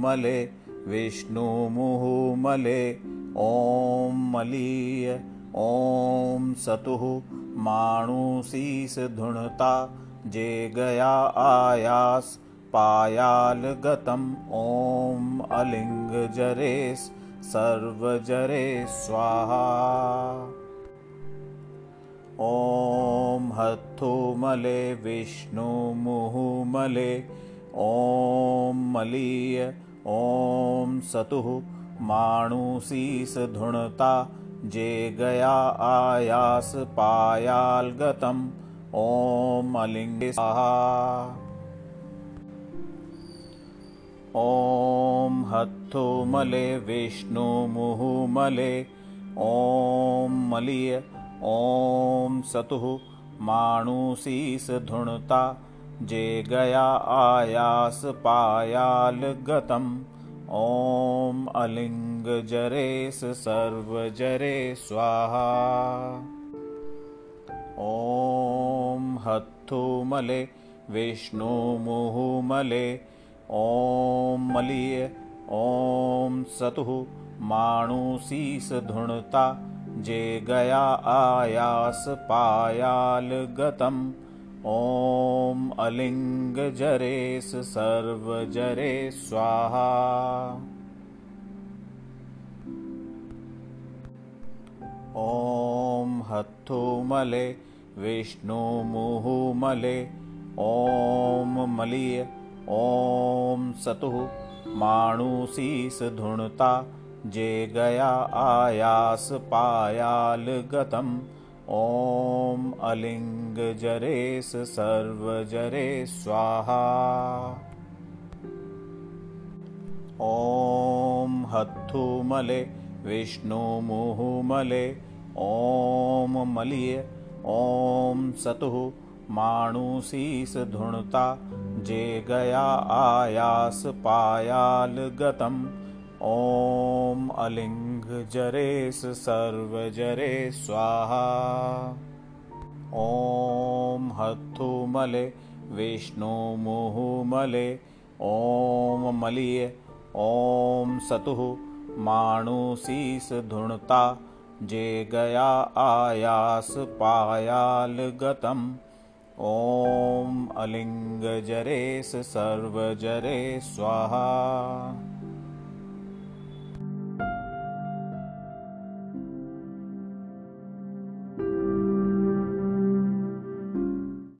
मले विष्णु मुहु मले ओम मलीय ओम सतुः माणु शीस धुणता जे गया आयास पायाल गतम ओम अलिंग जरेस सर्व जरे स्वाहा। ओम हत्थु मले विष्णु मुहु मले ओम मलीय ओम सतुः माणु शीस धुणता जे गया आयास पायाल गतम ओम अलिंगे स्वाहा। ओम हत्थु मले विष्णु मुहु मले ओम मलीय ओम सतुः माणु शीस धुणता जे गया आयास पायाल गतम ओम अलिंग जरेस सर्व जरे स्वाहा। ओम हत्थु मले विष्णु मुहु मले ओम मलीय ओम सतुः माणु शीस धुणता जे गया आयास पायाल गतम ओम अलिंग जरेस सर्व जरे स्वाहा। ओम हत्थु मले विष्णु मुहु मले ओम मलीय ओम सतुः माणु शीस धुणता जे गया आयास पायाल गतम ओम अलिंग जरेस सर्व जरे स्वाहा। ओम हत्थु मले विष्णु मुहु मले ओम मलीय ओम सतुः माणु शीस धुणता जे गया आयास पायाल गतम ओम अलिंग जरेस सर्व जरे स्वाहा। ओम हत्थु मले विष्णु मुहु मले ओम मलीय ओम सतुः माणु शीस धुणता जे गया आयास पायाल गतम ओम अलिंग जरेस सर्व जरे स्वाहा।